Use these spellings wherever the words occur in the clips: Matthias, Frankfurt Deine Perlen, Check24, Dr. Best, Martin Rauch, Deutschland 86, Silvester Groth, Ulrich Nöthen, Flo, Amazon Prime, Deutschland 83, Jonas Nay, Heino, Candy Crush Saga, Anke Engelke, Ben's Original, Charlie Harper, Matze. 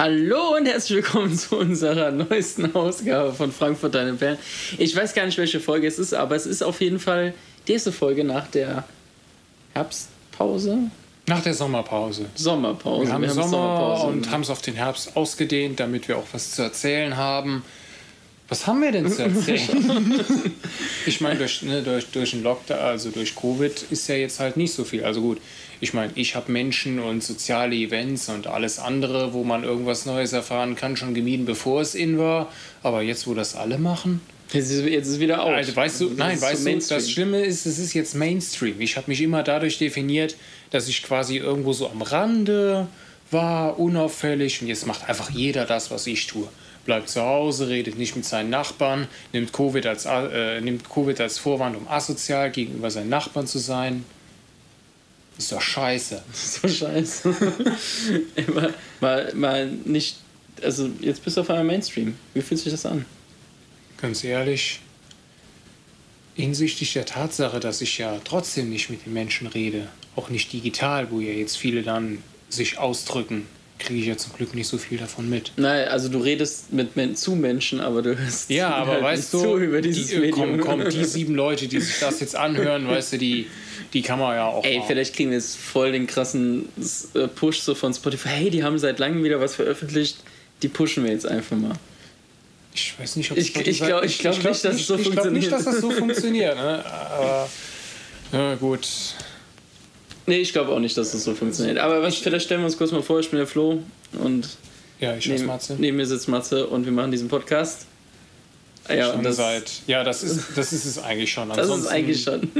Hallo und herzlich willkommen zu unserer neuesten Ausgabe von Frankfurt Deine Perlen. Ich weiß gar nicht, welche Folge es ist, aber es ist auf jeden Fall die erste Folge nach der Herbstpause. Nach der Sommerpause. Wir haben Sommerpause und haben es auf den Herbst ausgedehnt, damit wir auch was zu erzählen haben. Was haben wir denn zu erzählen? Ich meine, durch den Lockdown, also durch Covid, ist ja jetzt halt nicht so viel. Also gut. Ich meine, ich habe Menschen und soziale Events und alles andere, wo man irgendwas Neues erfahren kann, schon gemieden, bevor es in war. Aber jetzt, wo das alle machen... Jetzt ist wieder aus. Also, weißt du, das Schlimme ist, es ist jetzt Mainstream. Ich habe mich immer dadurch definiert, dass ich quasi irgendwo so am Rande war, unauffällig. Und jetzt macht einfach jeder das, was ich tue. Bleibt zu Hause, redet nicht mit seinen Nachbarn, nimmt Covid als Vorwand, um asozial gegenüber seinen Nachbarn zu sein. Ist doch scheiße. Mal nicht. Also, jetzt bist du auf einmal Mainstream. Wie fühlt sich das an? Ganz ehrlich, hinsichtlich der Tatsache, dass ich ja trotzdem nicht mit den Menschen rede, auch nicht digital, wo ja jetzt viele dann sich ausdrücken, kriege ich ja zum Glück nicht so viel davon mit. Nein, also du redest zu Menschen, aber du hörst ja, aber halt weißt nicht du, zu über dieses Medium. Komm, die 7 Leute, die sich das jetzt anhören, weißt du, die kann man ja auch machen. Ey, vielleicht kriegen wir jetzt voll den krassen Push so von Spotify. Hey, die haben seit langem wieder was veröffentlicht, die pushen wir jetzt einfach mal. Ich weiß nicht, ob ich glaube nicht, dass das so funktioniert. Ne? Aber na gut. Nee, ich glaube auch nicht, dass das so funktioniert. Aber vielleicht stellen wir uns kurz mal vor, ich bin der Flo und neben mir sitzt Matze und wir machen diesen Podcast. Das ist es eigentlich schon. Ansonsten das ist eigentlich schon.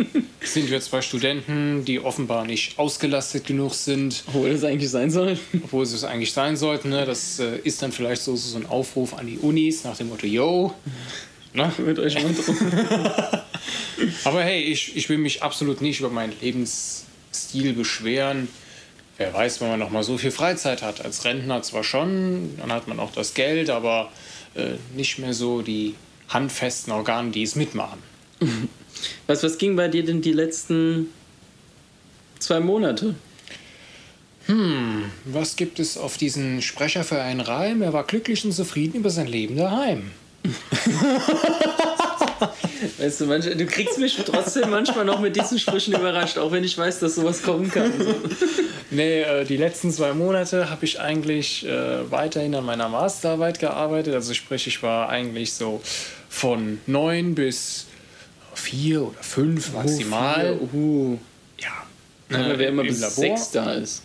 Sind wir 2 Studenten, die offenbar nicht ausgelastet genug sind. Obwohl sie es eigentlich sein sollten. Ne? Das ist dann vielleicht so ein Aufruf an die Unis nach dem Motto, yo, ne? Mit euch runter. Aber hey, ich will mich absolut nicht über meinen Lebensstil beschweren. Wer weiß, wenn man noch mal so viel Freizeit hat. Als Rentner zwar schon, dann hat man auch das Geld, aber nicht mehr so die handfesten Organe, die es mitmachen. Was ging bei dir denn die letzten 2 Monate? Was gibt es auf diesen Sprecherverein Reim? Er war glücklich und zufrieden über sein Leben daheim. Weißt du, du kriegst mich trotzdem manchmal noch mit diesen Sprüchen überrascht, auch wenn ich weiß, dass sowas kommen kann. Nee, die letzten 2 Monate habe ich eigentlich weiterhin an meiner Masterarbeit gearbeitet. Also sprich, ich war eigentlich so von 9 bis 4 oder 5 maximal. Ja. Wer immer bis 6 da ist.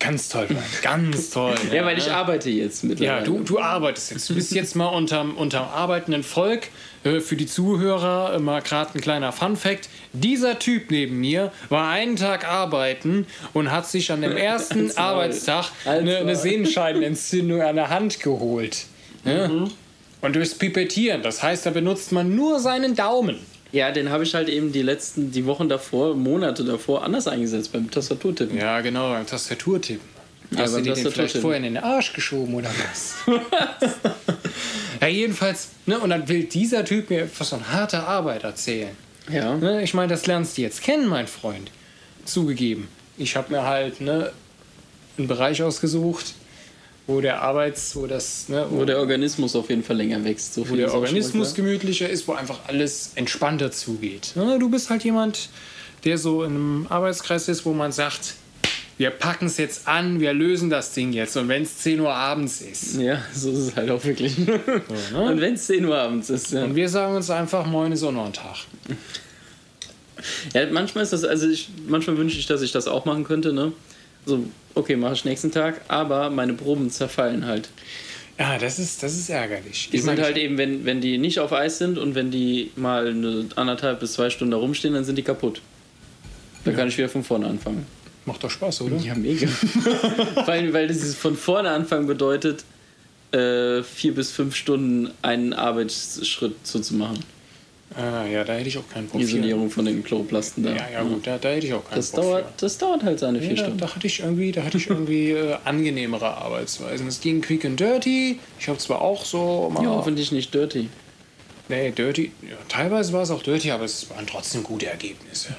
Ganz toll, Mann. Ganz toll. Ja, weil ich arbeite jetzt mittlerweile. Ja, du arbeitest jetzt. Du bist jetzt mal unterm arbeitenden Volk. Für die Zuhörer mal gerade ein kleiner Funfact. Dieser Typ neben mir war einen Tag arbeiten und hat sich an dem ersten Arbeitstag eine Sehnenscheidenentzündung an der Hand geholt. Mhm. Und durchs Pipettieren. Das heißt, da benutzt man nur seinen Daumen. Ja, den habe ich halt eben die Wochen davor, Monate davor anders eingesetzt beim Tastaturtippen. Ja, genau, beim Tastaturtippen. Hast du dir den vielleicht vorher in den Arsch geschoben oder was? Ja, jedenfalls, ne, und dann will dieser Typ mir was von harter Arbeit erzählen. Ja. Ne, ich meine, das lernst du jetzt kennen, mein Freund. Zugegeben, ich habe mir halt einen Bereich ausgesucht, wo der Organismus auf jeden Fall länger wächst. So wo der Organismus gemütlicher ist, wo einfach alles entspannter zugeht. Du bist halt jemand, der so in einem Arbeitskreis ist, wo man sagt, wir packen es jetzt an, wir lösen das Ding jetzt. Und wenn es 10 Uhr abends ist. Ja, so ist es halt auch wirklich. So, ne? Und wenn es 10 Uhr abends ist. Ja. Und wir sagen uns einfach, moin ist auch noch ein Tag. Ja, manchmal ist das, manchmal wünsche ich, dass ich das auch machen könnte, ne? So, okay, mache ich nächsten Tag, aber meine Proben zerfallen halt. Ja, das ist ärgerlich. Die sind halt eben, wenn die nicht auf Eis sind und wenn die mal eine 1,5 bis 2 Stunden da rumstehen, dann sind die kaputt. Dann kann ich wieder von vorne anfangen. Macht doch Spaß, oder? Ja, mega. weil das von vorne anfangen bedeutet, 4 bis 5 Stunden einen Arbeitsschritt zu machen. Ah, ja, da hätte ich auch keinen Bock. Isolierung von den Chloroplasten da. Ja, gut, da hätte ich auch keinen Bock. Das dauert halt seine 4 Stunden. Da hatte ich irgendwie angenehmere Arbeitsweisen. Es ging quick and dirty. Ich habe zwar auch so... Ja, hoffentlich nicht dirty. Nee, dirty... Ja, teilweise war es auch dirty, aber es waren trotzdem gute Ergebnisse.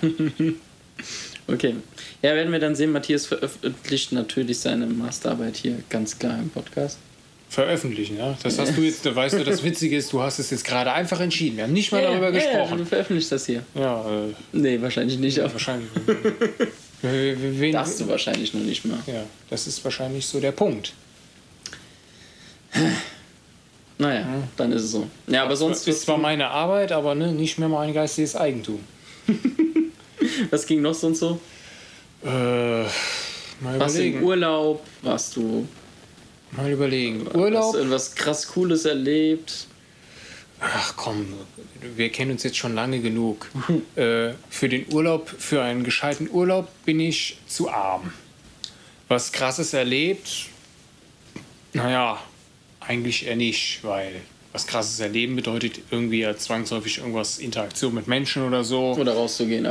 Okay. Ja, werden wir dann sehen. Matthias veröffentlicht natürlich seine Masterarbeit hier ganz klar im Podcast. Veröffentlichen, ja. Das hast du jetzt, da weißt du, das Witzige ist, du hast es jetzt gerade einfach entschieden. Wir haben nicht mal darüber gesprochen. Ja, du veröffentlichst das hier. Ja. Nee, wahrscheinlich nicht. Auch. Wahrscheinlich. Wen darfst du wahrscheinlich noch nicht mal. Ja, das ist wahrscheinlich so der Punkt. Naja, dann ist es so. Ja, aber sonst ist zwar meine Arbeit, aber ne, nicht mehr mein geistiges Eigentum. Was ging noch sonst so? Mal warst überlegen. Warst du im Urlaub? Warst du... Mal überlegen. Urlaub? Hast du irgendwas krass Cooles erlebt? Ach komm, wir kennen uns jetzt schon lange genug. Für einen gescheiten Urlaub bin ich zu arm. Was Krasses erlebt? Naja, eigentlich eher nicht, weil was Krasses erleben bedeutet irgendwie zwangsläufig irgendwas, Interaktion mit Menschen oder so. Oder rauszugehen.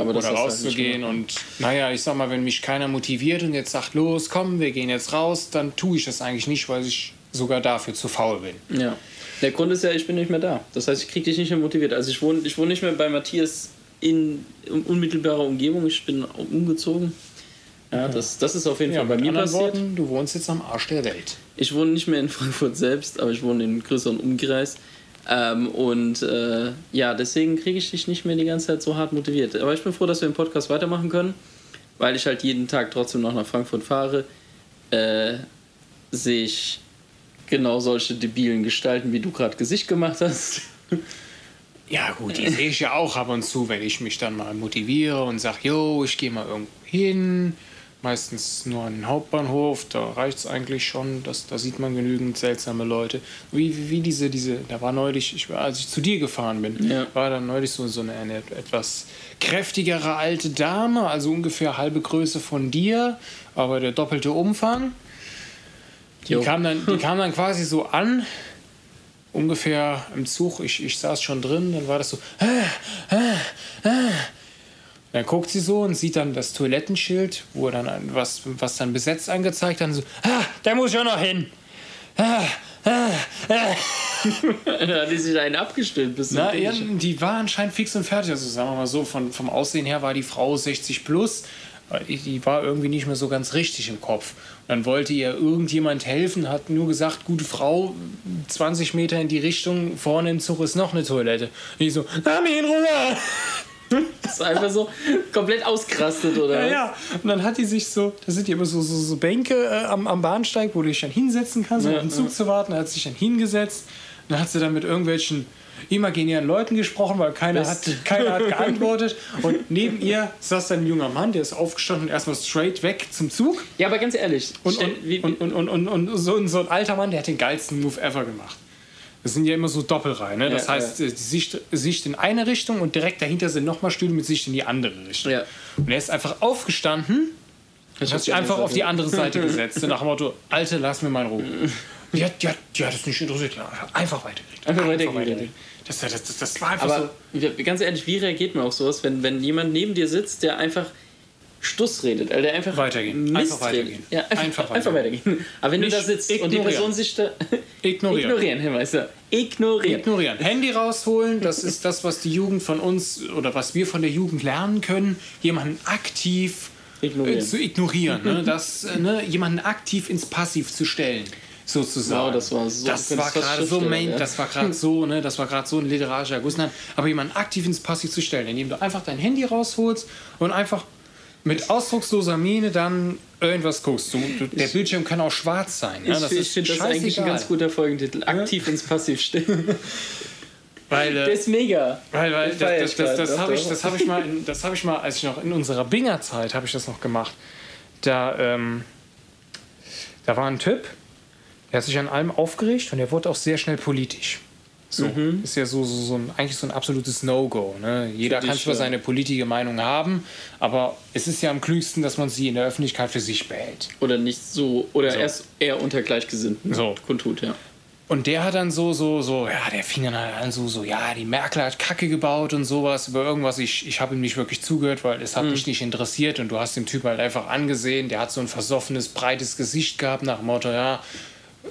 Und naja, ich sag mal, wenn mich keiner motiviert und jetzt sagt, los, komm, wir gehen jetzt raus, dann tue ich das eigentlich nicht, weil ich sogar dafür zu faul bin. Ja. Der Grund ist ja, ich bin nicht mehr da. Das heißt, ich kriege dich nicht mehr motiviert. Also ich wohne nicht mehr bei Matthias in unmittelbarer Umgebung. Ich bin umgezogen. Ja, das ist auf jeden Fall bei mir passiert. Worten, du wohnst jetzt am Arsch der Welt. Ich wohne nicht mehr in Frankfurt selbst, aber ich wohne in einem größeren Umkreis. Deswegen kriege ich dich nicht mehr die ganze Zeit so hart motiviert. Aber ich bin froh, dass wir den Podcast weitermachen können, weil ich halt jeden Tag trotzdem noch nach Frankfurt fahre, sehe ich genau solche debilen Gestalten, wie du gerade Gesicht gemacht hast. Ja gut, die sehe ich ja auch ab und zu, wenn ich mich dann mal motiviere und sage, jo, ich gehe mal irgendwo hin. Meistens nur an den Hauptbahnhof, da reicht es eigentlich schon, da sieht man genügend seltsame Leute. Wie diese, da war neulich, als ich zu dir gefahren bin, war dann neulich so eine etwas kräftigere alte Dame, also ungefähr halbe Größe von dir, aber der doppelte Umfang. Die kam dann quasi so an, ungefähr im Zug, ich saß schon drin, dann war das so, Dann guckt sie so und sieht dann das Toilettenschild, wo dann was dann besetzt angezeigt, dann so, da muss ich auch noch hin. Da hat die sich einen abgestellt. Die war anscheinend fix und fertig. Also sagen wir mal so, vom Aussehen her war die Frau 60+. Die war irgendwie nicht mehr so ganz richtig im Kopf. Und dann wollte ihr irgendjemand helfen, hat nur gesagt, gute Frau, 20 Meter in die Richtung, vorne im Zug ist noch eine Toilette. Und ich so, lass mich in Ruhe! Das ist einfach so komplett ausgerastet, oder? Ja. Und dann hat die sich so, da sind ja immer so Bänke am Bahnsteig, wo du dich dann hinsetzen kannst, um auf den Zug zu warten. Da hat sie sich dann hingesetzt. Und dann hat sie dann mit irgendwelchen imaginären Leuten gesprochen, weil keiner hat geantwortet. Und neben ihr saß dann ein junger Mann, der ist aufgestanden und erstmal straight weg zum Zug. Ja, aber ganz ehrlich. Und so ein alter Mann, der hat den geilsten Move ever gemacht. Das sind ja immer so Doppelreihen, ne? Das heißt, Sicht in eine Richtung und direkt dahinter sind nochmal Stühle mit Sicht in die andere Richtung. Ja. Und er ist einfach aufgestanden und hat sich einfach auf die andere Seite gesetzt. Nach dem Motto, Alte, lass mir mal in Ruhe. Die hat das nicht interessiert. Einfach weitergeredet. Das war einfach aber so. Aber ganz ehrlich, wie reagiert man auf sowas, wenn jemand neben dir sitzt, der einfach Stuss redet, also der einfach weitergehen. Einfach weitergehen. Aber wenn nicht du da sitzt ignorieren. Und die Person sich da... Ignorieren, Hinweis. Ignorieren. Handy rausholen, das ist das, was die Jugend von uns oder was wir von der Jugend lernen können, jemanden aktiv zu ignorieren. Ne? Jemanden aktiv ins Passiv zu stellen, sozusagen. Wow, das war gerade so ein literarischer Erguss. Aber jemanden aktiv ins Passiv zu stellen, indem du einfach dein Handy rausholst und einfach mit ausdrucksloser Miene dann irgendwas guckst. Der Bildschirm kann auch schwarz sein. Ja? Ich finde das eigentlich ein ganz guter Folgentitel. Aktiv ins Passiv stellen. Der ist mega. Weil das habe ich mal, als ich noch in unserer Binger-Zeit habe ich das noch gemacht. Da war ein Typ, der hat sich an allem aufgeregt und der wurde auch sehr schnell politisch. So, ist ja eigentlich so ein absolutes No-Go. Ne? Jeder kann zwar seine politische Meinung haben, aber es ist ja am klügsten, dass man sie in der Öffentlichkeit für sich behält. Oder nicht so, oder erst eher unter Gleichgesinnten kundtut, ja. Und der hat dann der fing dann halt an die Merkel hat Kacke gebaut und sowas über irgendwas. Ich habe ihm nicht wirklich zugehört, weil es hat mich nicht interessiert und du hast den Typen halt einfach angesehen. Der hat so ein versoffenes, breites Gesicht gehabt nach dem Motto,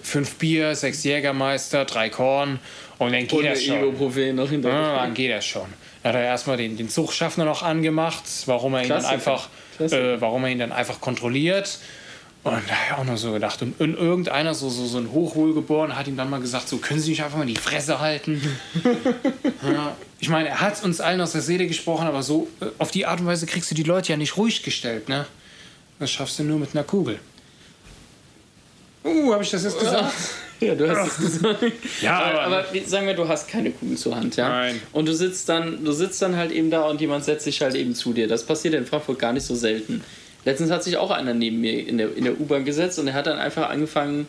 5 Bier, 6 Jägermeister, 3 Korn und dann geht das schon. Ibuprofen noch hinterher. Dann geht das schon. Dann hat er erstmal den Zugschaffner noch angemacht, warum er ihn dann einfach warum er ihn dann einfach kontrolliert. Und da habe ich auch noch so gedacht. Und irgendeiner, so ein Hochwohlgeborener, hat ihm dann mal gesagt, so, können Sie nicht einfach mal die Fresse halten? Ja. Ich meine, er hat uns allen aus der Seele gesprochen, aber so auf die Art und Weise kriegst du die Leute ja nicht ruhig gestellt, ne? Das schaffst du nur mit einer Kugel. Habe ich das jetzt gesagt? Ja, du hast es gesagt. Ja, aber sagen wir, du hast keine Kugel zur Hand, ja? Nein. Und du sitzt dann halt eben da und jemand setzt sich halt eben zu dir. Das passiert in Frankfurt gar nicht so selten. Letztens hat sich auch einer neben mir in der U-Bahn gesetzt und er hat dann einfach angefangen,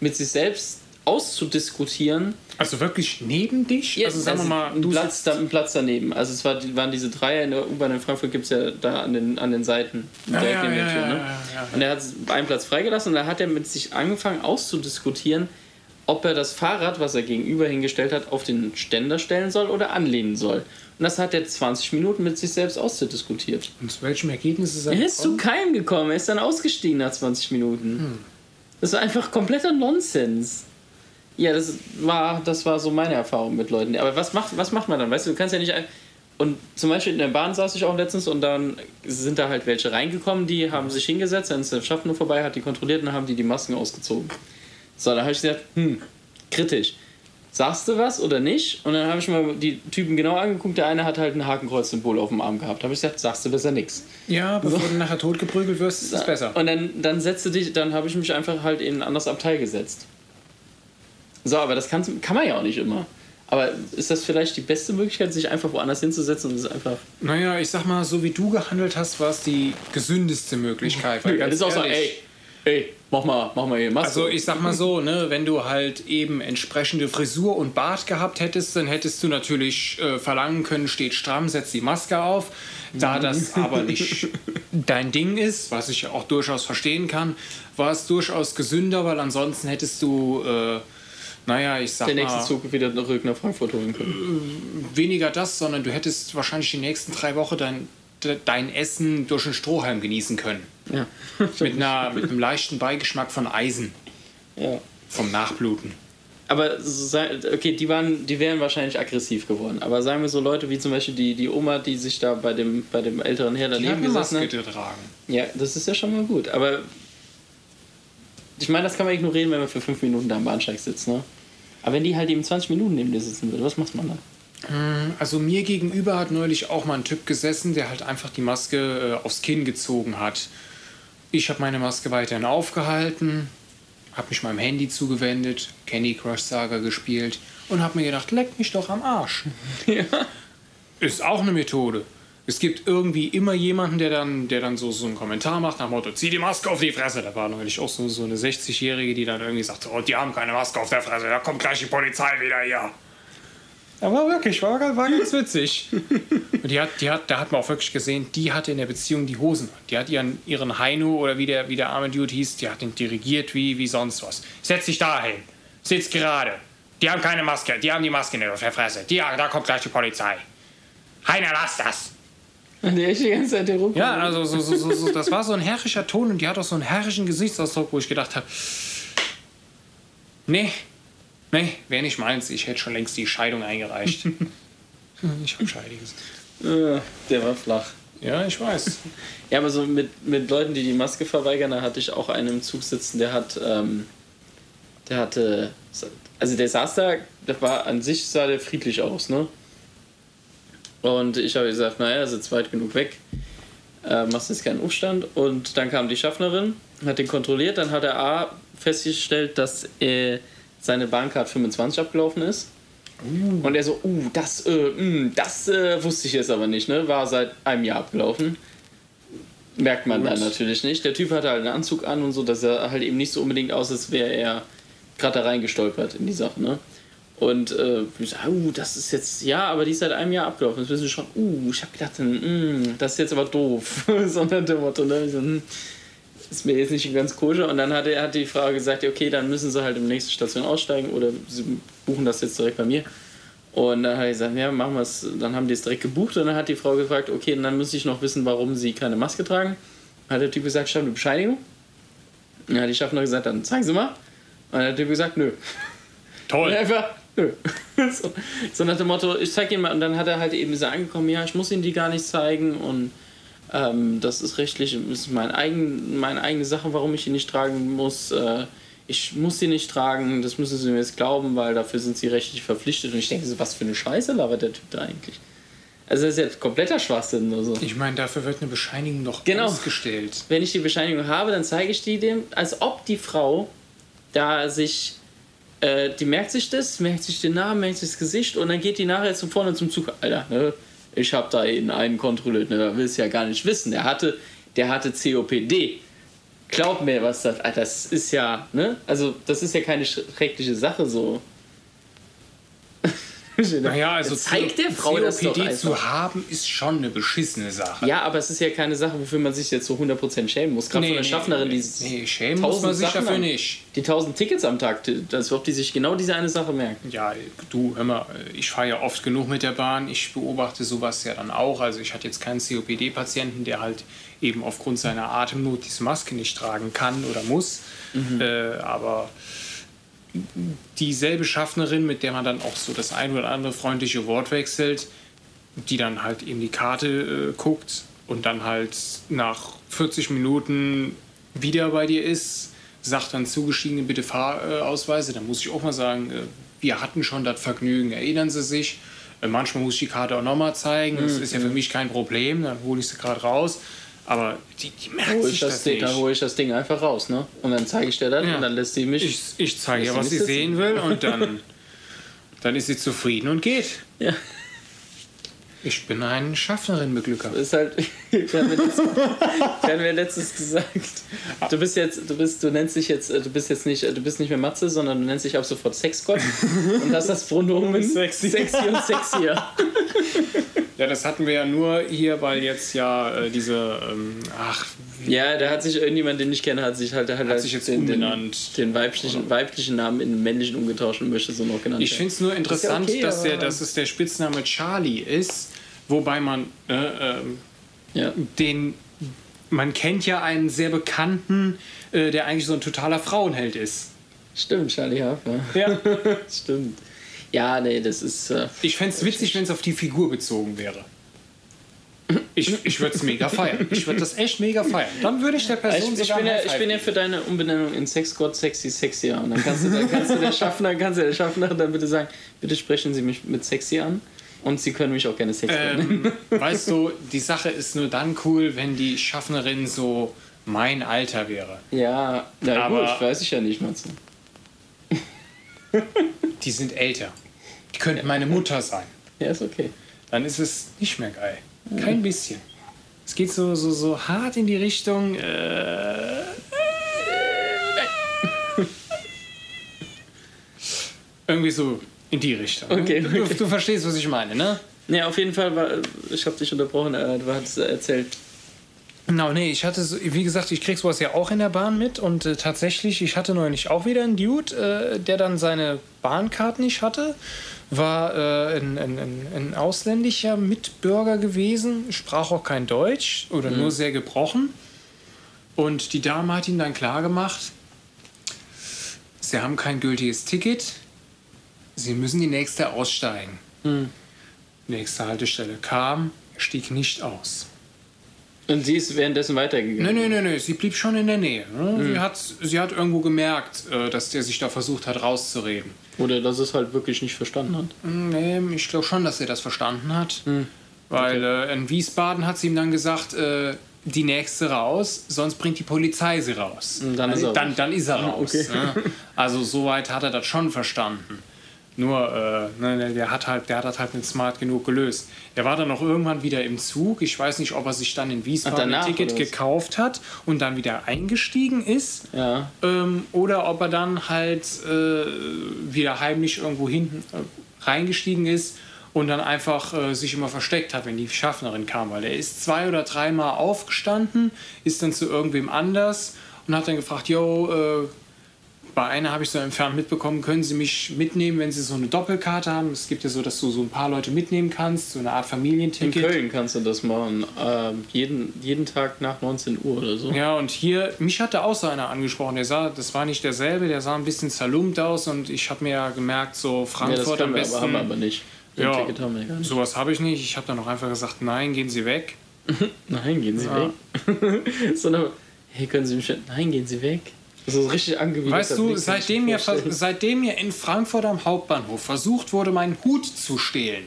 mit sich selbst auszudiskutieren. Also wirklich neben dich? Ja, also sagen wir mal, ein Platz daneben. Also es waren diese Dreier in der U-Bahn in Frankfurt, gibt es ja da an den Seiten. Ja. Und er hat einen Platz freigelassen und da hat er mit sich angefangen auszudiskutieren, ob er das Fahrrad, was er gegenüber hingestellt hat, auf den Ständer stellen soll oder anlehnen soll. Und das hat er 20 Minuten mit sich selbst auszudiskutiert. Und zu welchem Ergebnis ist er gekommen? Er ist zu keinem gekommen. Er ist dann ausgestiegen nach 20 Minuten. Das war einfach kompletter Nonsens. Ja, das war so meine Erfahrung mit Leuten. Aber was macht man dann? Weißt du, du kannst ja nicht... Und zum Beispiel in der Bahn saß ich auch letztens und dann sind da halt welche reingekommen, die haben sich hingesetzt, dann ist der Schaffner vorbei, hat die kontrolliert und dann haben die Masken ausgezogen. So, dann habe ich gesagt, kritisch. Sagst du was oder nicht? Und dann habe ich mal die Typen genau angeguckt. Der eine hat halt ein Hakenkreuz-Symbol auf dem Arm gehabt. Da habe ich gesagt, sagst du besser nichts. Ja, bevor du nachher totgeprügelt wirst, ist es besser. Und dann habe ich mich einfach halt in ein anderes Abteil gesetzt. So, aber das kann man ja auch nicht immer. Aber ist das vielleicht die beste Möglichkeit, sich einfach woanders hinzusetzen und es einfach... Naja, ich sag mal, so wie du gehandelt hast, war es die gesündeste Möglichkeit. Weil das ist auch so, ey, mach mal hier Maske. Also ich sag mal so, ne, wenn du halt eben entsprechende Frisur und Bart gehabt hättest, dann hättest du natürlich verlangen können, steht stramm, setz die Maske auf. Da das aber nicht dein Ding ist, was ich auch durchaus verstehen kann, war es durchaus gesünder, weil ansonsten hättest du... Den nächsten Zug wieder zurück nach Frankfurt holen können. Weniger das, sondern du hättest wahrscheinlich die nächsten 3 Wochen dein Essen durch den Strohhalm genießen können. Ja. mit einem leichten Beigeschmack von Eisen. Ja. Vom Nachbluten. Aber okay, die wären wahrscheinlich aggressiv geworden. Aber sagen wir so Leute wie zum Beispiel die Oma, die sich da bei dem älteren Herr daneben gesessen hat. Die hat eine Maske getragen. Ja, das ist ja schon mal gut. Aber ich meine, das kann man ignorieren, wenn man für 5 Minuten da am Bahnsteig sitzt, ne? Aber wenn die halt eben 20 Minuten neben dir sitzen würde, was macht man dann? Also mir gegenüber hat neulich auch mal ein Typ gesessen, der halt einfach die Maske aufs Kinn gezogen hat. Ich habe meine Maske weiterhin aufgehalten, habe mich meinem Handy zugewendet, Candy Crush Saga gespielt und habe mir gedacht, leck mich doch am Arsch. Ja. Ist auch eine Methode. Es gibt irgendwie immer jemanden, der dann so einen Kommentar macht nach dem Motto, zieh die Maske auf die Fresse. Da war neulich auch so eine 60-Jährige, die dann irgendwie sagt, oh, die haben keine Maske auf der Fresse, da kommt gleich die Polizei wieder her. Aber wirklich, war ganz witzig. Und da hat man auch wirklich gesehen, die hatte in der Beziehung die Hosen. Die hat ihren Heino oder wie der arme Dude hieß, die hat ihn dirigiert wie sonst was. Setz dich da hin, sitz gerade. Die haben keine Maske, die haben die Maske nicht auf der Fresse. Da kommt gleich die Polizei. Heiner, lass das. Und der ist die ganze Zeit der Ruckmann. Ja, also so, das war so ein herrischer Ton und die hat auch so einen herrischen Gesichtsausdruck, wo ich gedacht habe, nee, wäre nicht meins, ich hätte schon längst die Scheidung eingereicht. Ich hab Scheide gesagt. Der war flach. Ja, ich weiß. Ja, aber so mit Leuten, die die Maske verweigern, da hatte ich auch einen im Zug sitzen, der saß da, der war an sich, sah der friedlich aus, ne? Und ich habe gesagt, naja, sitzt weit genug weg, machst jetzt keinen Aufstand. Und dann kam die Schaffnerin, hat den kontrolliert, dann hat er festgestellt, dass seine Bahncard 25 abgelaufen ist. Und er so, das wusste ich jetzt aber nicht, ne? War seit einem Jahr abgelaufen. Merkt man dann natürlich nicht. Der Typ hatte halt einen Anzug an und so, dass er halt eben nicht so unbedingt aus, als wäre er gerade da reingestolpert in die Sache, ne? Und ich sage, das ist jetzt, ja, aber die ist seit einem Jahr abgelaufen. Jetzt müssen wir schon, ich habe gedacht, das ist jetzt aber doof. Sondern der Motto, ne? So, ist mir jetzt nicht ganz koscher. Und dann hat die Frau gesagt, okay, dann müssen sie halt im nächsten Station aussteigen oder sie buchen das jetzt direkt bei mir. Und dann hat ich gesagt, ja, machen wir es. Dann haben die es direkt gebucht und dann hat die Frau gefragt, okay, und dann müsste ich noch wissen, warum sie keine Maske tragen. Hat der Typ gesagt, schreibt eine Bescheinigung. Und dann hat die Schaffner gesagt, dann zeigen Sie mal. Und dann hat der Typ gesagt, nö. Toll. So nach dem Motto, ich zeig ihn mal. Und dann hat er halt eben so angekommen, ja, ich muss ihnen die gar nicht zeigen. Und Das ist rechtlich, das ist meine eigene Sache, warum ich die nicht tragen muss. Ich muss die nicht tragen, das müssen sie mir jetzt glauben, weil dafür sind sie rechtlich verpflichtet. Und ich denke so, was für eine Scheiße labert der Typ da eigentlich? Also das ist jetzt kompletter Schwachsinn oder so. Ich meine, dafür wird eine Bescheinigung noch ausgestellt. Genau. Wenn ich die Bescheinigung habe, dann zeige ich die dem, als ob die Frau da sich, die merkt sich das, merkt sich den Namen, merkt sich das Gesicht und dann geht die nachher zum vorne zum Zug. Alter, ne? Ich habe da eben einen kontrolliert, ne? Da willst du ja gar nicht wissen. Der hatte COPD. Glaub mir, was das... Alter, das ist ja... Ne? Also, das ist ja keine schreckliche Sache so. Naja, also zeigt der Frau das doch einfach. COPD zu haben, ist schon eine beschissene Sache. Ja, aber es ist ja keine Sache, wofür man sich jetzt so 100% schämen muss. Gerade von der Schaffnerin, die schämen muss man sich dafür nicht. Die 1000 Tickets am Tag, als ob die sich genau diese eine Sache merken. Ja, du, hör mal, ich fahre ja oft genug mit der Bahn. Ich beobachte sowas ja dann auch. Also ich hatte jetzt keinen COPD-Patienten, der halt eben aufgrund seiner Atemnot diese Maske nicht tragen kann oder muss. Mhm. Aber... dieselbe Schaffnerin, mit der man dann auch so das ein oder andere freundliche Wort wechselt, die dann halt eben die Karte guckt und dann halt nach 40 Minuten wieder bei dir ist, sagt dann zugeschiedene bitte Fahrausweise, dann muss ich auch mal sagen, wir hatten schon das Vergnügen, erinnern Sie sich, manchmal muss ich die Karte auch nochmal zeigen, das ist ja für mich kein Problem, dann hole ich sie gerade raus. Aber die merkt sich das nicht. Da hole ich das Ding einfach raus, ne? Und dann zeige ich dir das und dann lässt sie mich... Ich zeige ihr, was sie sehen will und dann ist sie zufrieden und geht. Ja. Ich bin ein Schaffnerin-Beglücker. Das ist halt... Ich habe mir letztens gesagt, du bist nicht mehr Matze, sondern du nennst dich ab sofort Sexgott und hast das Pronomen sexy und sexier. Ja, das hatten wir ja nur hier, weil jetzt ja Ja, da hat sich irgendjemand, den ich kenne, hat sich jetzt umbenannt. Den weiblichen Namen in den männlichen umgetauscht und möchte so noch genannt werden. Ich finde es nur interessant, dass es der Spitzname Charlie ist, wobei man man kennt ja einen sehr bekannten, der eigentlich so ein totaler Frauenheld ist. Stimmt, Charlie Harper. Ja. Stimmt. Ja, nee, das ist... ich fände es witzig, wenn es auf die Figur bezogen wäre. Ich würde es mega feiern. Ich würde das echt mega feiern. Dann würde ich der Person Ich bin ja für deine Umbenennung in Sexgott sexy sexier. Und dann kannst du der Schaffner dann bitte sagen, bitte sprechen Sie mich mit sexy an. Und Sie können mich auch gerne sexy nennen. Weißt du, die Sache ist nur dann cool, wenn die Schaffnerin so mein Alter wäre. Ja, gut, weiß ich ja nicht mal so. Die sind älter. Die könnten meine Mutter sein. Ja, ist okay. Dann ist es nicht mehr geil. Kein bisschen. Es geht so hart in die Richtung... Irgendwie so in die Richtung. Okay, ne? Du verstehst, was ich meine, ne? Ja, auf jeden Fall. Ich hab dich unterbrochen, du hattest erzählt... Genau, ich hatte, wie gesagt, ich krieg sowas ja auch in der Bahn mit und tatsächlich, ich hatte neulich auch wieder einen Dude, der dann seine Bahncard nicht hatte, war ein ausländischer Mitbürger gewesen, sprach auch kein Deutsch oder nur sehr gebrochen und die Dame hat ihm dann klargemacht, sie haben kein gültiges Ticket, sie müssen die nächste aussteigen. Mhm. Nächste Haltestelle kam, stieg nicht aus. Und sie ist währenddessen weitergegangen? Nein, sie blieb schon in der Nähe. Sie hat irgendwo gemerkt, dass der sich da versucht hat, rauszureden. Oder dass es halt wirklich nicht verstanden hat? Nee, ich glaube schon, dass er das verstanden hat. Mhm. Weil in Wiesbaden hat sie ihm dann gesagt, die nächste raus, sonst bringt die Polizei sie raus. Und dann ist er raus. Okay. Ne? Also soweit hat er das schon verstanden. Nur, der hat das halt nicht smart genug gelöst. Der war dann auch irgendwann wieder im Zug. Ich weiß nicht, ob er sich dann in Wiesbaden ein Ticket gekauft hat und dann wieder eingestiegen ist. Ja. Oder ob er dann halt wieder heimlich irgendwo hinten reingestiegen ist und dann einfach sich immer versteckt hat, wenn die Schaffnerin kam. Weil er ist 2 oder 3 Mal aufgestanden, ist dann zu irgendwem anders und hat dann gefragt, bei einer habe ich so entfernt mitbekommen, können Sie mich mitnehmen, wenn Sie so eine Doppelkarte haben? Es gibt ja so, dass du so ein paar Leute mitnehmen kannst, so eine Art Familienticket. In Köln kannst du das machen, jeden Tag nach 19 Uhr oder so. Ja, und hier, mich hatte auch so einer angesprochen, das war nicht derselbe, der sah ein bisschen zerlumpt aus und ich habe mir ja gemerkt, so Frankfurt am besten... Ja, das haben wir aber nicht. Sowas habe ich nicht. Ich habe dann auch einfach gesagt, nein, gehen Sie weg. Nein, gehen Sie weg. Sondern, hey, können Sie mich... Nein, gehen Sie weg. Das ist richtig angewidert. Weißt du, seitdem mir in Frankfurt am Hauptbahnhof versucht wurde, meinen Hut zu stehlen,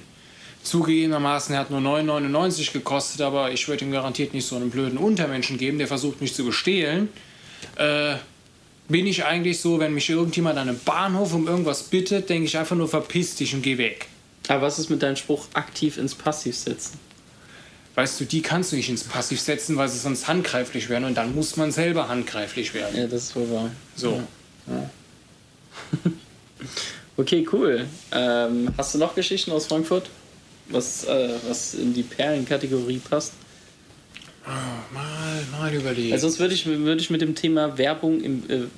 zugegebenermaßen, er hat nur 9,99 gekostet, aber ich würde ihm garantiert nicht so einen blöden Untermenschen geben, der versucht, mich zu bestehlen, bin ich eigentlich so, wenn mich irgendjemand an einem Bahnhof um irgendwas bittet, denke ich einfach nur, verpiss dich und geh weg. Aber was ist mit deinem Spruch, aktiv ins Passiv setzen? Weißt du, die kannst du nicht ins Passiv setzen, weil sie sonst handgreiflich werden und dann muss man selber handgreiflich werden. Ja, das ist wohl wahr. So. Ja. Ja. Okay, cool. Hast du noch Geschichten aus Frankfurt, was in die Perlenkategorie passt? Oh, mal überlegen. Also sonst würde ich mit dem Thema Werbung im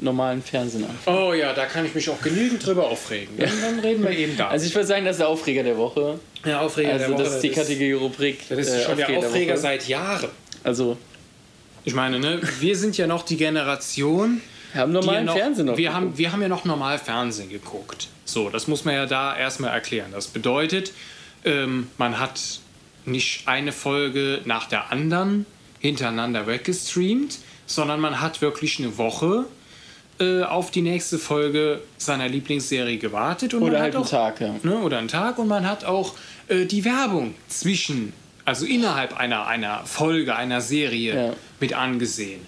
normalen Fernsehen anfangen. Oh ja, da kann ich mich auch genügend drüber aufregen. Ja. Dann reden wir eben da. Also ich würde sagen, das ist der Aufreger der Woche. Ja, Aufreger der Woche. Also das ist die Kategorie-Rubrik. Das ist schon der Aufreger seit Jahren. Also ich meine, ne, wir sind ja noch die Generation, haben normalen Fernsehen noch geguckt. Wir haben ja noch normal Fernsehen geguckt. So, das muss man ja da erstmal erklären. Das bedeutet, man hat nicht eine Folge nach der anderen hintereinander weggestreamt, sondern man hat wirklich eine Woche auf die nächste Folge seiner Lieblingsserie gewartet. Und oder halt einen Tag. Ja. Ne, oder einen Tag. Und man hat auch die Werbung zwischen, also innerhalb einer Folge, einer Serie mit angesehen.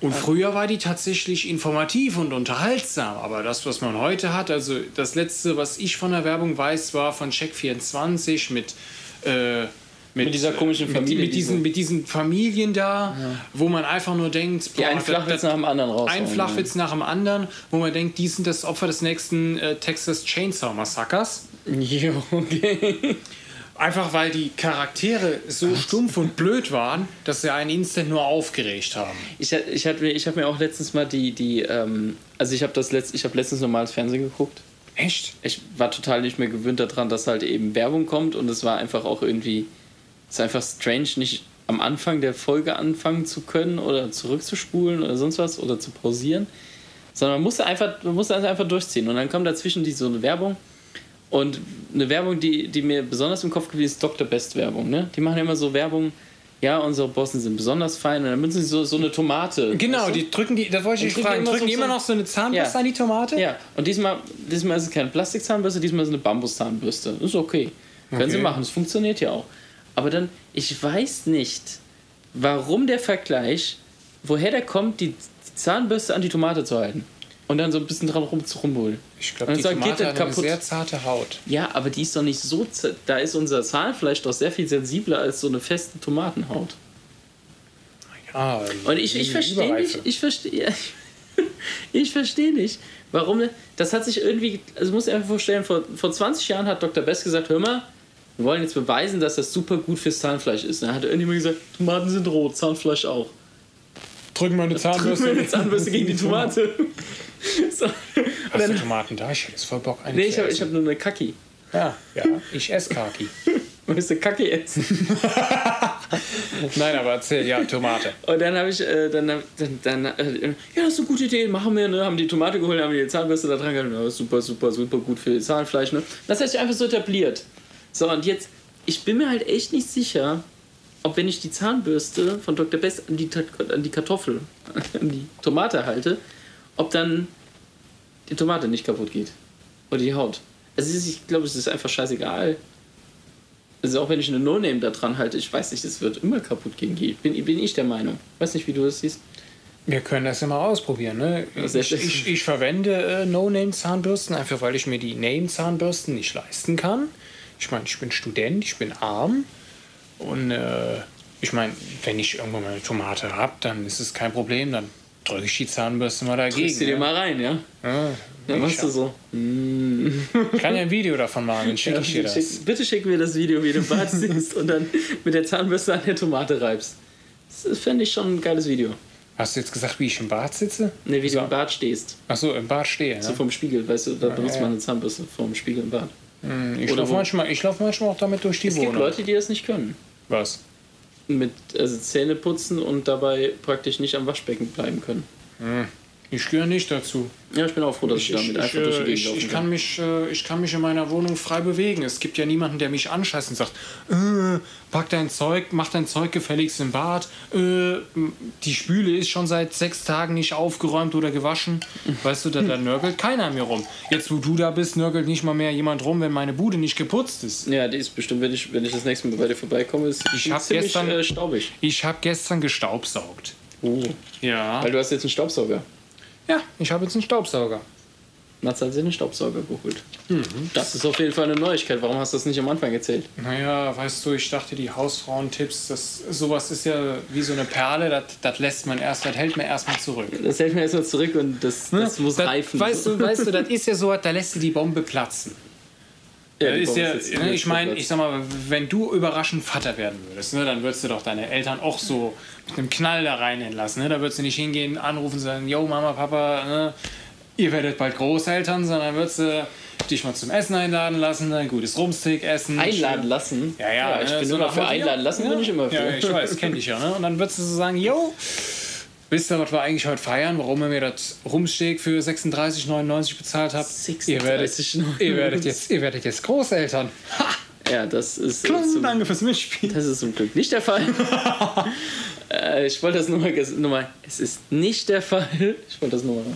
Und früher war die tatsächlich informativ und unterhaltsam. Aber das, was man heute hat, also das Letzte, was ich von der Werbung weiß, war von Check24 mit dieser komischen Familie. Mit diesen Familien da, ja, wo man einfach nur denkt... Boah, ein Flachwitz nach dem anderen raus. Ein Flachwitz nach dem anderen, wo man denkt, die sind das Opfer des nächsten Texas Chainsaw Massakers. Jo, okay. Einfach weil die Charaktere so stumpf und blöd waren, dass sie einen instant nur aufgeregt haben. Ich hab mir auch letztens mal ich habe letztens normales Fernsehen geguckt. Echt? Ich war total nicht mehr gewöhnt daran, dass halt eben Werbung kommt und es war einfach auch irgendwie, es ist einfach strange, nicht am Anfang der Folge anfangen zu können oder zurückzuspulen oder sonst was oder zu pausieren, sondern man musste einfach durchziehen und dann kommt dazwischen so eine Werbung. Und eine Werbung, die mir besonders im Kopf geblieben ist, Dr. Best Werbung, ne? Die machen ja immer so Werbung, ja, unsere Bossen sind besonders fein und dann müssen sie so eine Tomate. Genau, weißt du? Die drücken die, da wollte ich fragen, drücken die immer noch so eine Zahnbürste an die Tomate? Ja, und diesmal ist es keine Plastikzahnbürste, diesmal ist es eine Bambuszahnbürste. Ist okay. Können sie machen, das funktioniert ja auch. Aber dann, ich weiß nicht, warum der Vergleich, woher der kommt, die Zahnbürste an die Tomate zu halten. Und dann so ein bisschen dran rumzurumbullen. Ich glaube, die Tomate hat eine sehr zarte Haut. Ja, aber die ist doch nicht so... Da ist unser Zahnfleisch doch sehr viel sensibler als so eine feste Tomatenhaut. Ja, und ich verstehe nicht, warum... Das hat sich irgendwie... Also muss ich einfach vorstellen, vor 20 Jahren hat Dr. Best gesagt, hör mal, wir wollen jetzt beweisen, dass das super gut fürs Zahnfleisch ist. Und dann hat irgendjemand gesagt, Tomaten sind rot, Zahnfleisch auch. Drück mal eine Zahnbürste gegen die Tomate. So. Hast du Tomaten da? Ich hätte jetzt voll Bock einen. Nee, ich hab nur eine Kaki. Ja, ich esse Kaki. Willst du Kaki essen? Nein, aber erzähl, ja, Tomate. Und dann habe ich, ja, das ist eine gute Idee, machen wir, ne? Haben die Tomate geholt, haben die Zahnbürste da dran gehalten. Ja, super, super, super gut für das Zahnfleisch, ne? Das hat sich einfach so etabliert. So, und jetzt, ich bin mir halt echt nicht sicher, ob wenn ich die Zahnbürste von Dr. Best an die Tomate halte, ob dann die Tomate nicht kaputt geht. Oder die Haut. Also ich glaube, es ist einfach scheißegal. Also auch wenn ich eine No-Name da dran halte, ich weiß nicht, es wird immer kaputt gehen. Bin ich der Meinung. Weiß nicht, wie du das siehst. Wir können das ja mal ausprobieren, ne? Ich verwende No-Name-Zahnbürsten, einfach weil ich mir die Name-Zahnbürsten nicht leisten kann. Ich meine, ich bin Student, ich bin arm. Und ich meine, wenn ich irgendwann mal eine Tomate habe, dann ist es kein Problem, dann drücke ich die Zahnbürste mal dagegen. Drückst du dir mal rein, ja? Ja, dann machst du so. Ich kann ja ein Video davon machen, dann schicke ich dir das. Bitte schick mir das Video, wie du im Bad sitzt und dann mit der Zahnbürste an der Tomate reibst. Das fände ich schon ein geiles Video. Hast du jetzt gesagt, wie ich im Bad sitze? Ne, wie du im Bad stehst. Ach so, im Bad stehe, ja? So vorm Spiegel, weißt du, da benutzt man eine Zahnbürste vorm Spiegel im Bad. Ich laufe manchmal auch damit durch die Wohnung. Es gibt Leute, die das nicht können. Was? Mit Zähne putzen und dabei praktisch nicht am Waschbecken bleiben können. Ich gehöre nicht dazu. Ja, ich bin auch froh, dass ich damit einfach durch die Gegend laufen kann. Ich kann mich in meiner Wohnung frei bewegen. Es gibt ja niemanden, der mich anscheißt und sagt, pack dein Zeug, mach dein Zeug gefälligst im Bad. Die Spüle ist schon seit 6 Tagen nicht aufgeräumt oder gewaschen. Weißt du, da nörgelt keiner mehr rum. Jetzt, wo du da bist, nörgelt nicht mal mehr jemand rum, wenn meine Bude nicht geputzt ist. Ja, die ist bestimmt, wenn ich das nächste Mal bei dir vorbeikomme, ist ziemlich staubig. Ich habe gestern gestaubsaugt. Ja. Weil du hast jetzt einen Staubsauger. Ja, ich habe jetzt einen Staubsauger. Matze hat sich einen Staubsauger geholt. Mhm. Das ist auf jeden Fall eine Neuigkeit. Warum hast du das nicht am Anfang erzählt? Naja, weißt du, ich dachte, die Hausfrauentipps, sowas ist ja wie so eine Perle, das hält man erstmal zurück. Das hält man erstmal zurück und das muss reifen. Weißt du, das ist ja so, da lässt du die Bombe platzen. Ja, ist ja, ich meine, ich sag mal, wenn du überraschend Vater werden würdest, ne, dann würdest du doch deine Eltern auch so mit einem Knall da rein entlassen. Ne? Da würdest du nicht hingehen, anrufen und sagen, yo, Mama, Papa, ne, ihr werdet bald Großeltern, sondern würdest du dich mal zum Essen einladen lassen, ein gutes Rumsteak essen. Einladen lassen? Ja, ich bin so immer für einladen lassen, bin ich immer für. Ja, ich weiß, kenn dich ja. Ne? Und dann würdest du so sagen, yo, wisst ihr, was wir eigentlich heute feiern? Warum ihr mir das Rumsteak für 36,99 bezahlt habt? 36,99. Ihr werdet jetzt Großeltern. Ha! Ja, das ist... Danke fürs Mitspielen. Das ist zum Glück nicht der Fall. Ich wollte das nur mal... Es ist nicht der Fall. Ich wollte das nur mal...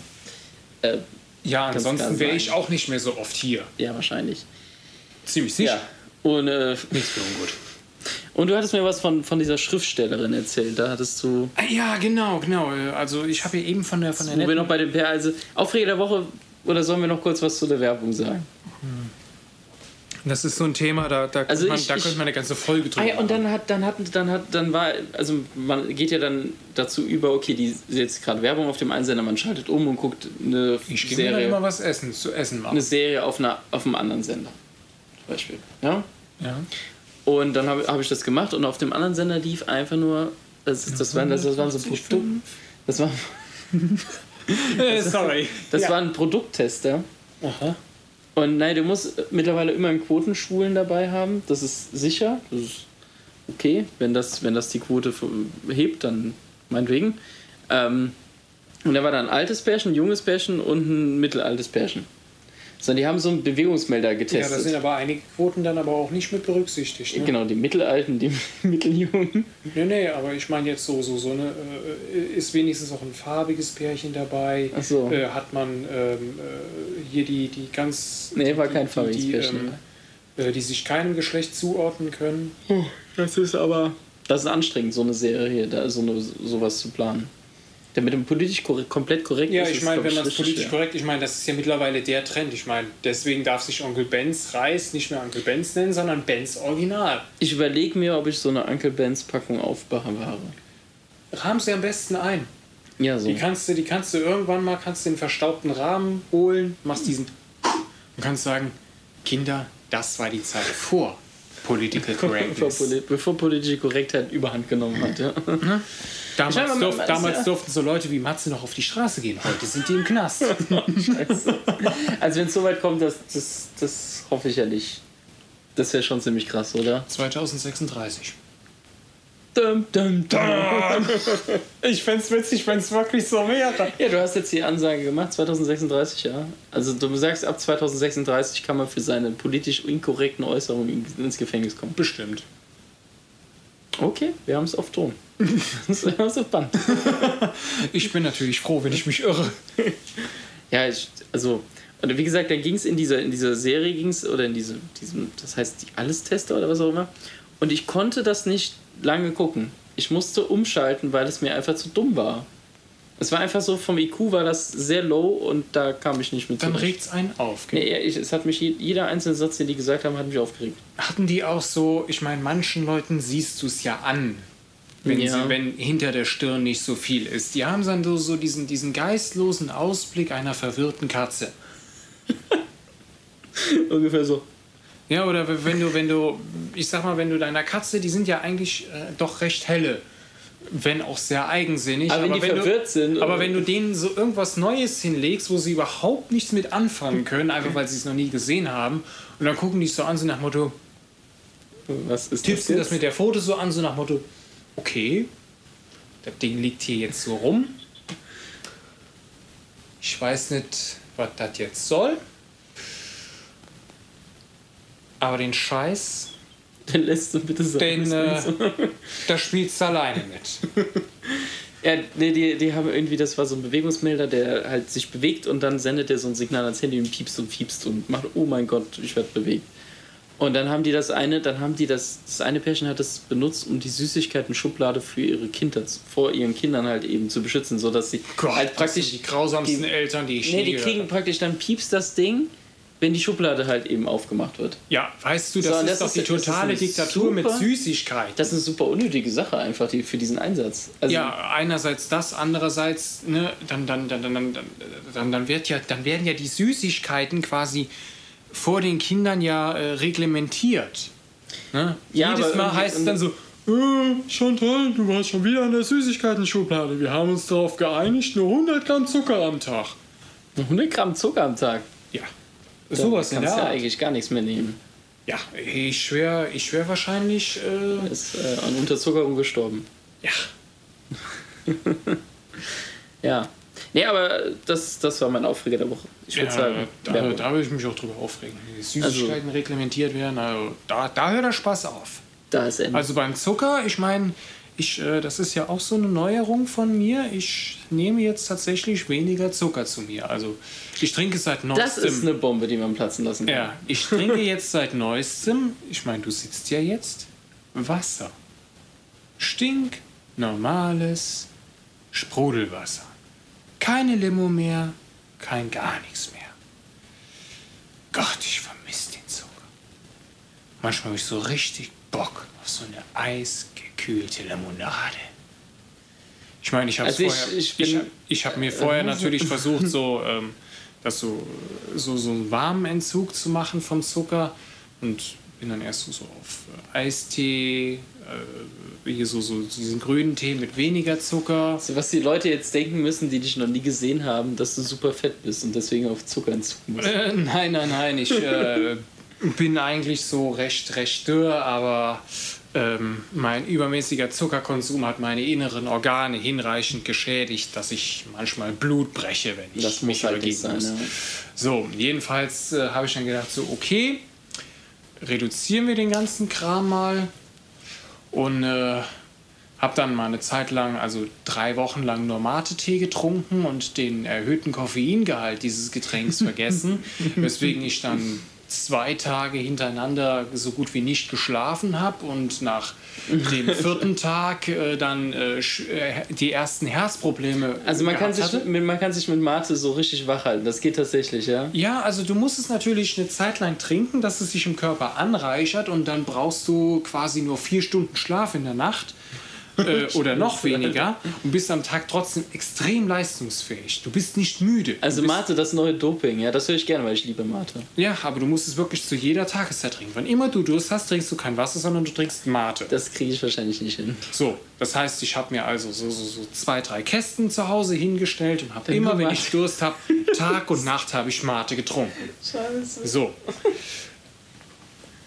ja, ansonsten wäre ich auch nicht mehr so oft hier. Ja, wahrscheinlich. Ziemlich sicher. Ja. Und... nichts für ungut. Und du hattest mir was von dieser Schriftstellerin erzählt, da hattest du... Ja, genau. Also ich habe ja eben von der netten... Wo wir noch bei den PR... Also Aufreger der Woche, oder sollen wir noch kurz was zu der Werbung sagen? Das ist so ein Thema, da könnte man eine ganze Folge drüber machen. Und man geht ja dann dazu über, okay, die ist jetzt gerade Werbung auf dem Einsender, man schaltet um und guckt eine Serie... Ich gehe mir immer was zu essen machen. Eine Serie auf einem anderen Sender, zum Beispiel. Ja. Und dann habe ich das gemacht und auf dem anderen Sender lief einfach nur, das waren so Produkte. Das war ein Produkttester. Aha. Und nein, du musst mittlerweile immer einen Quotenschulen dabei haben. Das ist sicher. Das ist okay, wenn das die Quote hebt, dann meinetwegen. Und da war dann ein altes Pärchen, ein junges Pärchen und ein mittelaltes Pärchen. Sondern die haben so einen Bewegungsmelder getestet. Ja, da sind aber einige Quoten dann aber auch nicht mit berücksichtigt. Ne? Genau, die Mittelalten, die Mitteljungen. Nee, aber ich meine jetzt so eine, ist wenigstens auch ein farbiges Pärchen dabei. Ach so. Hat man hier die ganz... Nee, war kein farbiges Pärchen. Die sich keinem Geschlecht zuordnen können. Oh, das ist aber... Das ist anstrengend, so eine Serie hier, sowas zu planen. Damit mit dem politisch komplett korrekt ist. Ja, ich meine, wenn man es politisch korrekt, ich meine, das ist ja mittlerweile der Trend. Ich meine, deswegen darf sich Onkel Ben's Reis nicht mehr Onkel Ben's nennen, sondern Ben's Original. Ich überlege mir, ob ich so eine Onkel Ben's Packung aufbewahre. Rahm sie am besten ein. Ja, so. Die kannst du irgendwann mal, kannst den verstaubten Rahmen holen, machst diesen und kannst sagen, Kinder, das war die Zeit vor Political Correctness. Bevor politische Korrektheit überhand genommen hat, ja. Damals durften so Leute wie Matze noch auf die Straße gehen. Heute sind die im Knast. Scheiße. Also wenn es so weit kommt, das hoffe ich ja nicht. Das wäre schon ziemlich krass, oder? 2036. Dum, dum, dum. Ich fänd's witzig, wenn's wirklich so wäre. Ja, du hast jetzt die Ansage gemacht, 2036, ja. Also du sagst, ab 2036 kann man für seine politisch inkorrekten Äußerungen ins Gefängnis kommen. Bestimmt. Okay, wir haben es auf Ton. Wir haben es auf Band. Ich bin natürlich froh, wenn ich mich irre. Ja, und wie gesagt, dann ging es in dieser Serie, das heißt die Alles-Tester oder was auch immer. Und ich konnte das nicht lange gucken. Ich musste umschalten, weil es mir einfach zu dumm war. Es war einfach so, vom IQ war das sehr low und da kam ich nicht mit zu. Dann regt's einen auf. Gell? Nee, es hat mich jeder einzelne Satz, den die gesagt haben, hat mich aufgeregt. Hatten die auch so, ich meine, manchen Leuten siehst du es ja an, wenn hinter der Stirn nicht so viel ist. Die haben dann so diesen geistlosen Ausblick einer verwirrten Katze. Ungefähr so. Ja, oder wenn du deiner Katze, die sind ja eigentlich doch recht helle, wenn auch sehr eigensinnig. Wenn du denen so irgendwas Neues hinlegst, wo sie überhaupt nichts mit anfangen können, einfach weil sie es noch nie gesehen haben, und dann gucken die es so an, so nach Motto, was ist tippst du das mit der Pfote so an, so nach Motto, okay, das Ding liegt hier jetzt so rum. Ich weiß nicht, was das jetzt soll. Aber den Scheiß... Den lässt du bitte so. Da spielst du alleine mit. Ja, nee, die haben irgendwie, das war so ein Bewegungsmelder, der halt sich bewegt und dann sendet der so ein Signal ans Handy und piepst und piepst und macht, oh mein Gott, ich werde bewegt. Und dann haben die das eine Pärchen hat das benutzt, um die Süßigkeiten-Schublade für ihre Kinder, vor ihren Kindern halt eben zu beschützen, sodass sie Gott, halt praktisch... Das sind die grausamsten Eltern, die ich je gehört habe. Die kriegen praktisch, dann piepst das Ding, wenn die Schublade halt eben aufgemacht wird. Ja, weißt du, das ist doch die totale Diktatur mit Süßigkeiten. Das ist eine super unnötige Sache einfach für diesen Einsatz. Also ja, einerseits das, andererseits, ne, dann werden ja die Süßigkeiten quasi vor den Kindern ja reglementiert. Ne? Ja, jedes Mal heißt es dann so, schon toll, du warst schon wieder in der Süßigkeiten-Schublade. Wir haben uns darauf geeinigt, nur 100 Gramm Zucker am Tag. 100 Gramm Zucker am Tag? Ja. Sowas kannst du ja eigentlich gar nichts mehr nehmen. Ja, ich schwör wahrscheinlich... ist an Unterzuckerung gestorben. Ja. Ja. Nee, aber das war mein Aufreger der Woche. Ich würde sagen... Da würde ich mich auch drüber aufregen. Wenn die Süßigkeiten reglementiert werden, also da hört der Spaß auf. Da ist Ende. Also beim Zucker, ich meine, das ist ja auch so eine Neuerung von mir. Ich nehme jetzt tatsächlich weniger Zucker zu mir. Also ich trinke seit Neuestem... Das ist eine Bombe, die man platzen lassen kann. Ja, ich trinke jetzt seit Neuestem, ich meine, du sitzt ja jetzt, Wasser. Stinknormales Sprudelwasser. Keine Limo mehr, kein gar nichts mehr. Gott, ich vermisse den Zucker. Manchmal habe ich so richtig Bock auf so eine eisgekühlte Limonade. Ich meine, ich habe mir vorher natürlich versucht, so einen warmen Entzug zu machen vom Zucker und bin dann erst so auf Eistee, hier so diesen grünen Tee mit weniger Zucker. Also was die Leute jetzt denken müssen, die dich noch nie gesehen haben, dass du super fett bist und deswegen auf Zucker entzucken musst. Nein, ich... bin eigentlich so recht dürr, aber mein übermäßiger Zuckerkonsum hat meine inneren Organe hinreichend geschädigt, dass ich manchmal Blut breche, wenn ich mich übergeben muss. Ja. So, jedenfalls habe ich dann gedacht, so okay, reduzieren wir den ganzen Kram mal und habe dann mal eine Zeit lang, also 3 Wochen lang nur Mate-Tee getrunken und den erhöhten Koffeingehalt dieses Getränks vergessen, weswegen ich dann 2 Tage hintereinander so gut wie nicht geschlafen habe und nach dem 4. Tag die ersten Herzprobleme. Also man kann sich mit Mate so richtig wach halten, das geht tatsächlich, ja? Ja, also du musst es natürlich eine Zeit lang trinken, dass es sich im Körper anreichert und dann brauchst du quasi nur 4 Stunden Schlaf in der Nacht. Oder noch weniger und bist am Tag trotzdem extrem leistungsfähig. Du bist nicht müde. Also Mate, das neue Doping, ja, das höre ich gerne, weil ich liebe Mate. Ja, aber du musst es wirklich zu jeder Tageszeit trinken. Wann immer du Durst hast, trinkst du kein Wasser, sondern du trinkst Mate. Das kriege ich wahrscheinlich nicht hin. So, das heißt, ich habe mir also so 2, 3 Kästen zu Hause hingestellt und habe immer, wenn ich Durst habe, Tag und Nacht habe ich Mate getrunken. Scheiße. So.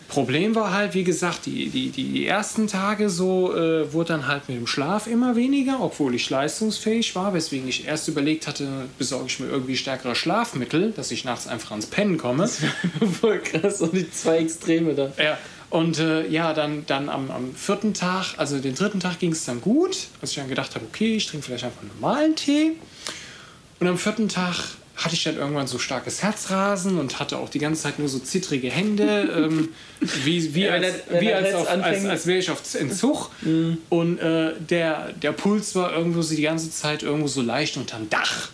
Problem war halt, wie gesagt, die ersten Tage so wurde dann halt mit dem Schlaf immer weniger, obwohl ich leistungsfähig war, weswegen ich erst überlegt hatte, besorge ich mir irgendwie stärkere Schlafmittel, dass ich nachts einfach ans Pennen komme. Das war voll krass, und die 2 Extreme da. Ja. Und dann am 4. Tag, also den 3. Tag ging es dann gut, als ich dann gedacht habe, okay, ich trinke vielleicht einfach einen normalen Tee. Und am 4. Tag hatte ich dann irgendwann so starkes Herzrasen und hatte auch die ganze Zeit nur so zittrige Hände, als wäre ich auf Entzug. Und der Puls war irgendwo so die ganze Zeit irgendwo so leicht unterm Dach.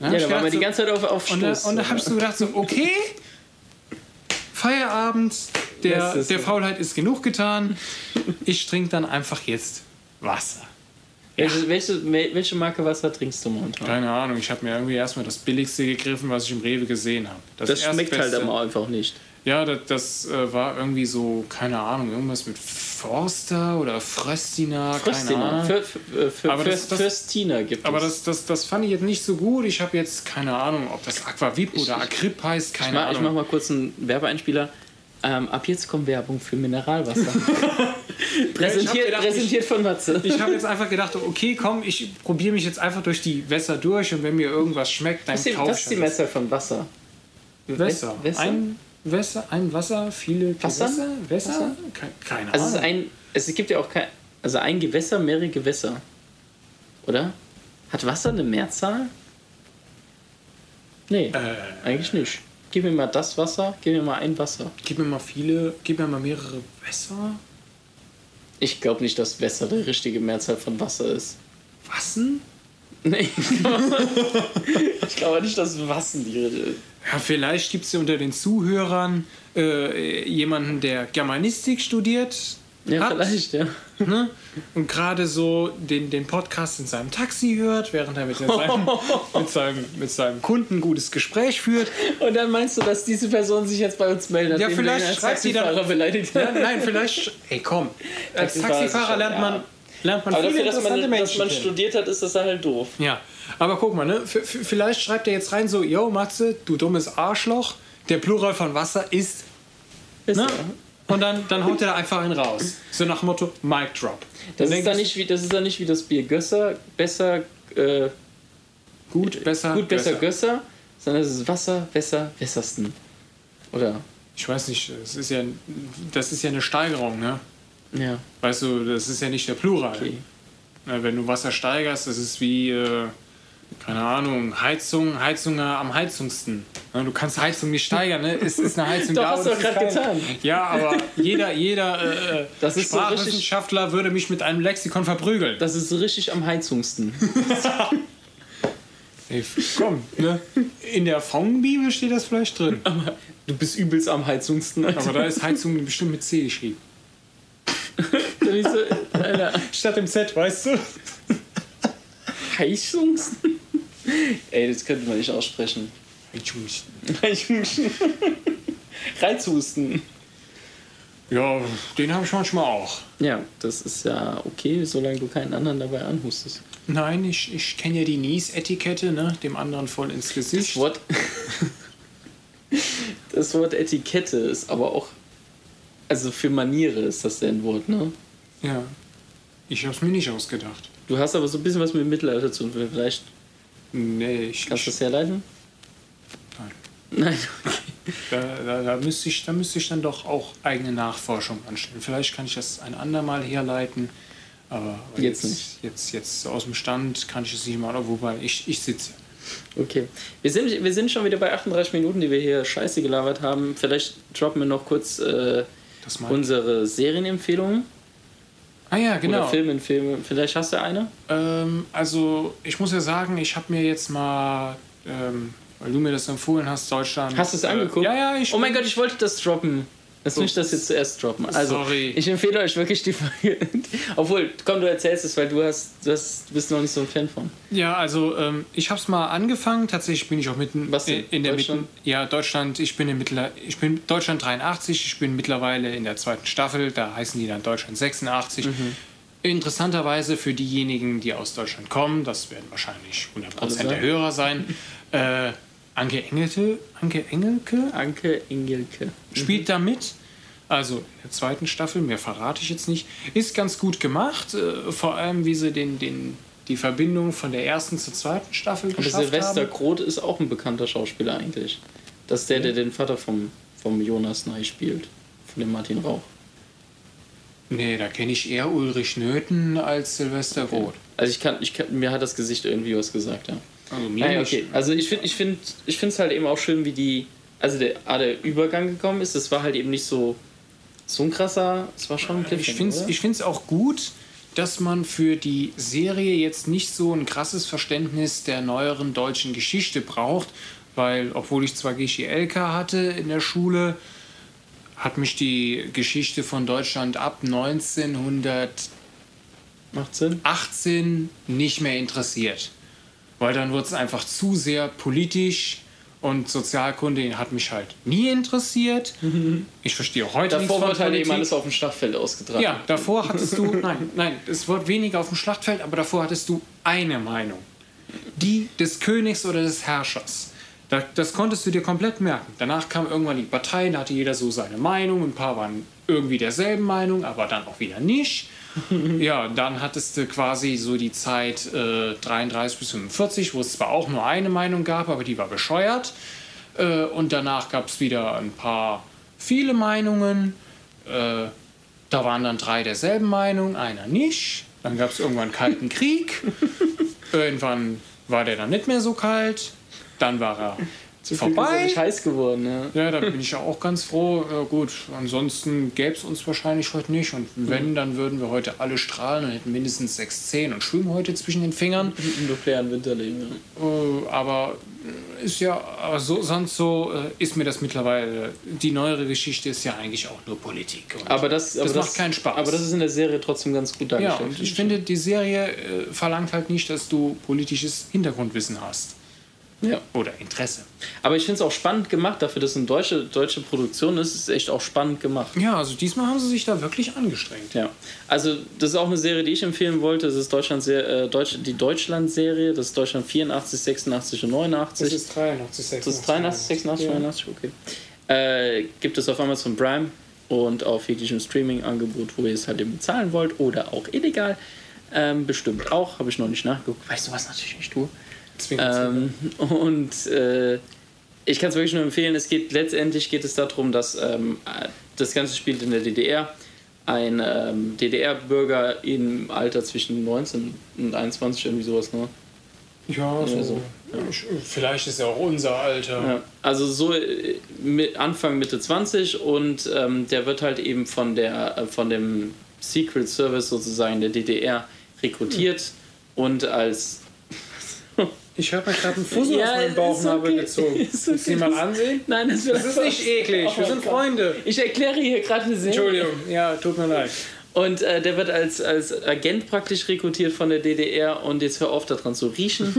Ja, da waren wir die ganze Zeit auf Stoß. Und da habe ich so gedacht, so, okay, Feierabend, der Faulheit ist genug getan, ich trinke dann einfach jetzt Wasser. Ja. Welche Marke Wasser trinkst du momentan? Keine Ahnung, ich habe mir irgendwie erstmal das billigste gegriffen, was ich im Rewe gesehen habe. Das schmeckt halt aber einfach nicht. Ja, das war irgendwie so, keine Ahnung, irgendwas mit Forster oder Fröstina. Fröstina gibt es. Aber das fand ich jetzt nicht so gut. Ich habe jetzt keine Ahnung, ob das Aquavip oder Acrip heißt, keine Ahnung. Ich mach mal kurz einen Werbeeinspieler. Ab jetzt kommt Werbung für Mineralwasser. Präsentiert von Matze. Ich habe jetzt einfach gedacht, okay, komm, ich probiere mich jetzt einfach durch die Wässer durch und wenn mir irgendwas schmeckt, dann kaufe ich das. Das ist die Messer von Wasser. Wässer. Ein Wasser, viele Gewässer? Wässer? Keine Ahnung. Also es gibt ja auch kein... Also ein Gewässer, mehrere Gewässer. Oder? Hat Wasser eine Mehrzahl? Nee, eigentlich nicht. Gib mir mal das Wasser, gib mir mal ein Wasser. Gib mir mal viele, gib mir mal mehrere Wässer. Ich glaube nicht, dass Wässer die richtige Mehrzahl von Wasser ist. Wassen? Nee, ich glaube nicht, dass Wassen die richtige ist. Ja, vielleicht gibt es ja unter den Zuhörern jemanden, der Germanistik studiert. Ja, vielleicht, ja. Ne? Und gerade so den Podcast in seinem Taxi hört, während er mit seinem Kunden ein gutes Gespräch führt. Und dann meinst du, dass diese Person sich jetzt bei uns meldet? Ja, vielleicht schreibt sie dann... beleidigt. Ja, nein, vielleicht... Ey, komm. Als Taxifahrer lernt man aber viele dafür, interessante Menschen. Aber dass man studiert hat, ist das halt doof. Ja, aber guck mal, ne? Vielleicht schreibt er jetzt rein so, yo, Matze, du dummes Arschloch, der Plural von Wasser ist... ne? Ja. Und dann haut er da einfach einen raus. So nach dem Motto Mic Drop. Das ist dann nicht wie das Bier Gösser, besser Gösser, sondern es ist Wasser, besser, bessersten. Oder? Ich weiß nicht, das ist ja eine Steigerung, ne? Ja. Weißt du, das ist ja nicht der Plural. Okay. Wenn du Wasser steigerst, das ist wie, keine Ahnung, Heizung am heizungsten. Du kannst Heizung nicht steigern, ne? Es ist eine Heizung da. Das hast du doch gerade getan. Ja, aber jeder das ist Sprachwissenschaftler so richtig, würde mich mit einem Lexikon verprügeln. Das ist richtig am heizungsten. Ey, komm, ne? In der Fong-Bibel steht das vielleicht drin. Aber du bist übelst am heizungsten. Also. Aber da ist Heizung bestimmt mit C geschrieben. Statt dem Z, weißt du? Heizungsten? Ey, das könnte man nicht aussprechen. Heizhusten. Reizhusten. Ja, den habe ich manchmal auch. Ja, das ist ja okay, solange du keinen anderen dabei anhustest. Nein, ich kenne ja die Nies-Etikette, ne? Dem anderen voll ins Gesicht. Das Wort Etikette ist aber auch... Also für Maniere ist das denn ein Wort, ne? Ja, ich habe es mir nicht ausgedacht. Du hast aber so ein bisschen was mit dem Mittelalter zu tun, vielleicht... Nee, ich... Kannst du das herleiten? Nein, okay. Da müsste ich dann doch auch eigene Nachforschung anstellen. Vielleicht kann ich das ein andermal herleiten, aber jetzt aus dem Stand kann ich es nicht mal, wobei ich sitze. Okay, wir sind schon wieder bei 38 Minuten, die wir hier scheiße gelabert haben. Vielleicht droppen wir noch kurz unsere Serienempfehlungen. Ah ja, genau. Oder Filmempfehlungen. Vielleicht hast du eine? Also ich muss ja sagen, ich habe mir jetzt mal... weil du mir das empfohlen hast, Deutschland... Hast du es angeguckt? Ja, ich... Oh mein Gott, ich wollte das droppen. Lass mich das jetzt zuerst droppen. Also, sorry. Ich empfehle euch wirklich die Folge... Obwohl, komm, du erzählst es, weil du bist noch nicht so ein Fan von. Ja, also, ich hab's mal angefangen. Tatsächlich bin ich auch mitten... Was denn? In der Deutschland? Ja, Deutschland. Ich bin Deutschland 83. Ich bin mittlerweile in der zweiten Staffel. Da heißen die dann Deutschland 86. Mhm. Interessanterweise für diejenigen, die aus Deutschland kommen, das werden wahrscheinlich 100% der Hörer sein... Anke Engelke spielt da mit, also in der zweiten Staffel, mehr verrate ich jetzt nicht, ist ganz gut gemacht, vor allem wie sie die Verbindung von der ersten zur zweiten Staffel geschafft haben. Silvester Groth ist auch ein bekannter Schauspieler eigentlich, das ist der, der den Vater vom Jonas Nay spielt, von dem Martin Rauch. Nee, da kenne ich eher Ulrich Nöthen als Silvester Groth. Okay. Also mir hat das Gesicht irgendwie was gesagt, ja. Also, okay. Also ich finde es halt eben auch schön, wie der Übergang gekommen ist. Es war halt eben nicht so ein krasser, es war schon ein Cliffhanger. Ich finde es auch gut, dass man für die Serie jetzt nicht so ein krasses Verständnis der neueren deutschen Geschichte braucht, weil obwohl ich zwar GCLK hatte in der Schule, hat mich die Geschichte von Deutschland ab 1918 nicht mehr interessiert. Weil dann wurde es einfach zu sehr politisch und Sozialkunde hat mich halt nie interessiert. Mhm. Ich verstehe auch heute davor nichts von Politik. Davor wurde halt eben alles auf dem Schlachtfeld ausgetragen. Ja, davor hattest du, nein, es wurde weniger auf dem Schlachtfeld, aber davor hattest du eine Meinung. Die des Königs oder des Herrschers. Das konntest du dir komplett merken. Danach kamen irgendwann die Parteien, da hatte jeder so seine Meinung. Ein paar waren irgendwie derselben Meinung, aber dann auch wieder nicht. Ja, dann hattest du quasi so die Zeit 33 bis 45, wo es zwar auch nur eine Meinung gab, aber die war bescheuert. Und danach gab es wieder ein paar viele Meinungen. Da waren dann drei derselben Meinung, einer nicht. Dann gab es irgendwann einen Kalten Krieg. Irgendwann war der dann nicht mehr so kalt. Dann war er vorbei. Ist heiß geworden, ja. Ja, da bin ich ja auch ganz froh. Ja, gut, ansonsten gäbe es uns wahrscheinlich heute nicht. Und wenn, dann würden wir heute alle strahlen und hätten mindestens 6 Zehen und schwimmen heute zwischen den Fingern. Im nuklearen Winterleben. Aber ist ja so, sonst so ist mir das mittlerweile. Die neuere Geschichte ist ja eigentlich auch nur Politik. Aber das macht keinen Spaß. Aber das ist in der Serie trotzdem ganz gut dargestellt. Ja, und ich finde, die Serie verlangt halt nicht, dass du politisches Hintergrundwissen hast. Ja. Oder Interesse. Aber ich finde es auch spannend gemacht, dafür, dass es eine deutsche Produktion ist, ist es echt auch spannend gemacht. Ja, also diesmal haben sie sich da wirklich angestrengt. Ja. Also das ist auch eine Serie, die ich empfehlen wollte. Das ist die Deutschland-Serie. Das ist Deutschland 84, 86 und 89. Das ist 83, 86. Das ist 83, 86, 89, okay. Gibt es auf Amazon Prime und auf jeglichem Streaming-Angebot, wo ihr es halt eben bezahlen wollt oder auch illegal. Bestimmt auch, habe ich noch nicht nachgeguckt. Weißt du, was natürlich nicht tue? Ich kann es wirklich nur empfehlen, letztendlich geht es darum, dass das Ganze spielt in der DDR. Ein DDR-Bürger im Alter zwischen 19 und 21, irgendwie sowas, ne? Ja, so. Ja. Vielleicht ist er auch unser Alter. Ja. Also so Anfang, Mitte 20 und der wird halt eben von dem Secret Service sozusagen der DDR rekrutiert und als... Ich habe mir gerade einen Fussel aus meinem Bauchnabel gezogen. Willst du den mal ansehen? Nein, das ist nicht eklig. Wir sind Freunde. Ich erkläre hier gerade eine Serie. Entschuldigung, ja, tut mir leid. Und der wird als Agent praktisch rekrutiert von der DDR und jetzt hör auf, da dran zu riechen.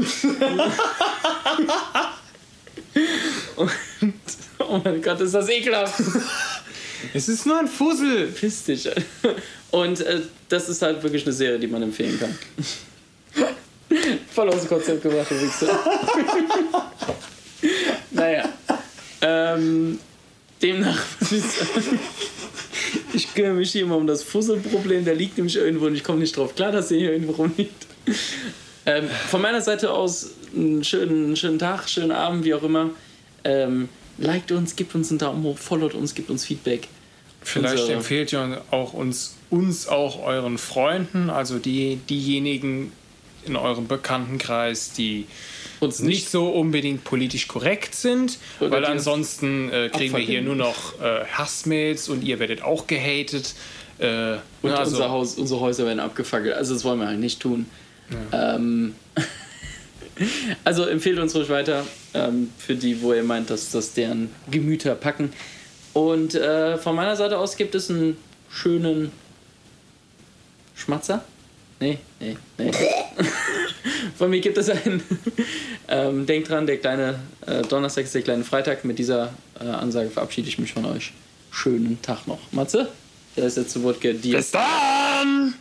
Und, oh mein Gott, ist das ekelhaft. Es ist nur ein Fussel. Piss dich. Und das ist halt wirklich eine Serie, die man empfehlen kann. Voll aus dem Konzept gemacht, der Wichser. Naja. Demnach, ich kümmere mich hier immer um das Fusselproblem. Der liegt nämlich irgendwo und ich komme nicht drauf klar, dass der hier irgendwo rumliegt. Von meiner Seite aus einen schönen Tag, schönen Abend, wie auch immer. Liked uns, gibt uns einen Daumen hoch, followt uns, gibt uns Feedback. Vielleicht empfehlt ihr auch uns auch euren Freunden, also diejenigen in eurem Bekanntenkreis, die uns nicht so unbedingt politisch korrekt sind, weil ansonsten kriegen wir hier nur noch Hassmails und ihr werdet auch gehatet. Und also, unsere Häuser werden abgefackelt. Also das wollen wir halt nicht tun. Ja. Also empfehlt uns ruhig weiter für die, wo ihr meint, dass das deren Gemüter packen. Und von meiner Seite aus gibt es einen schönen Schmatzer. Nee. Von mir gibt es einen. Denkt dran, der kleine Donnerstag ist der kleine Freitag. Mit dieser Ansage verabschiede ich mich von euch. Schönen Tag noch. Matze, der ist jetzt zu Wort. Bis dann!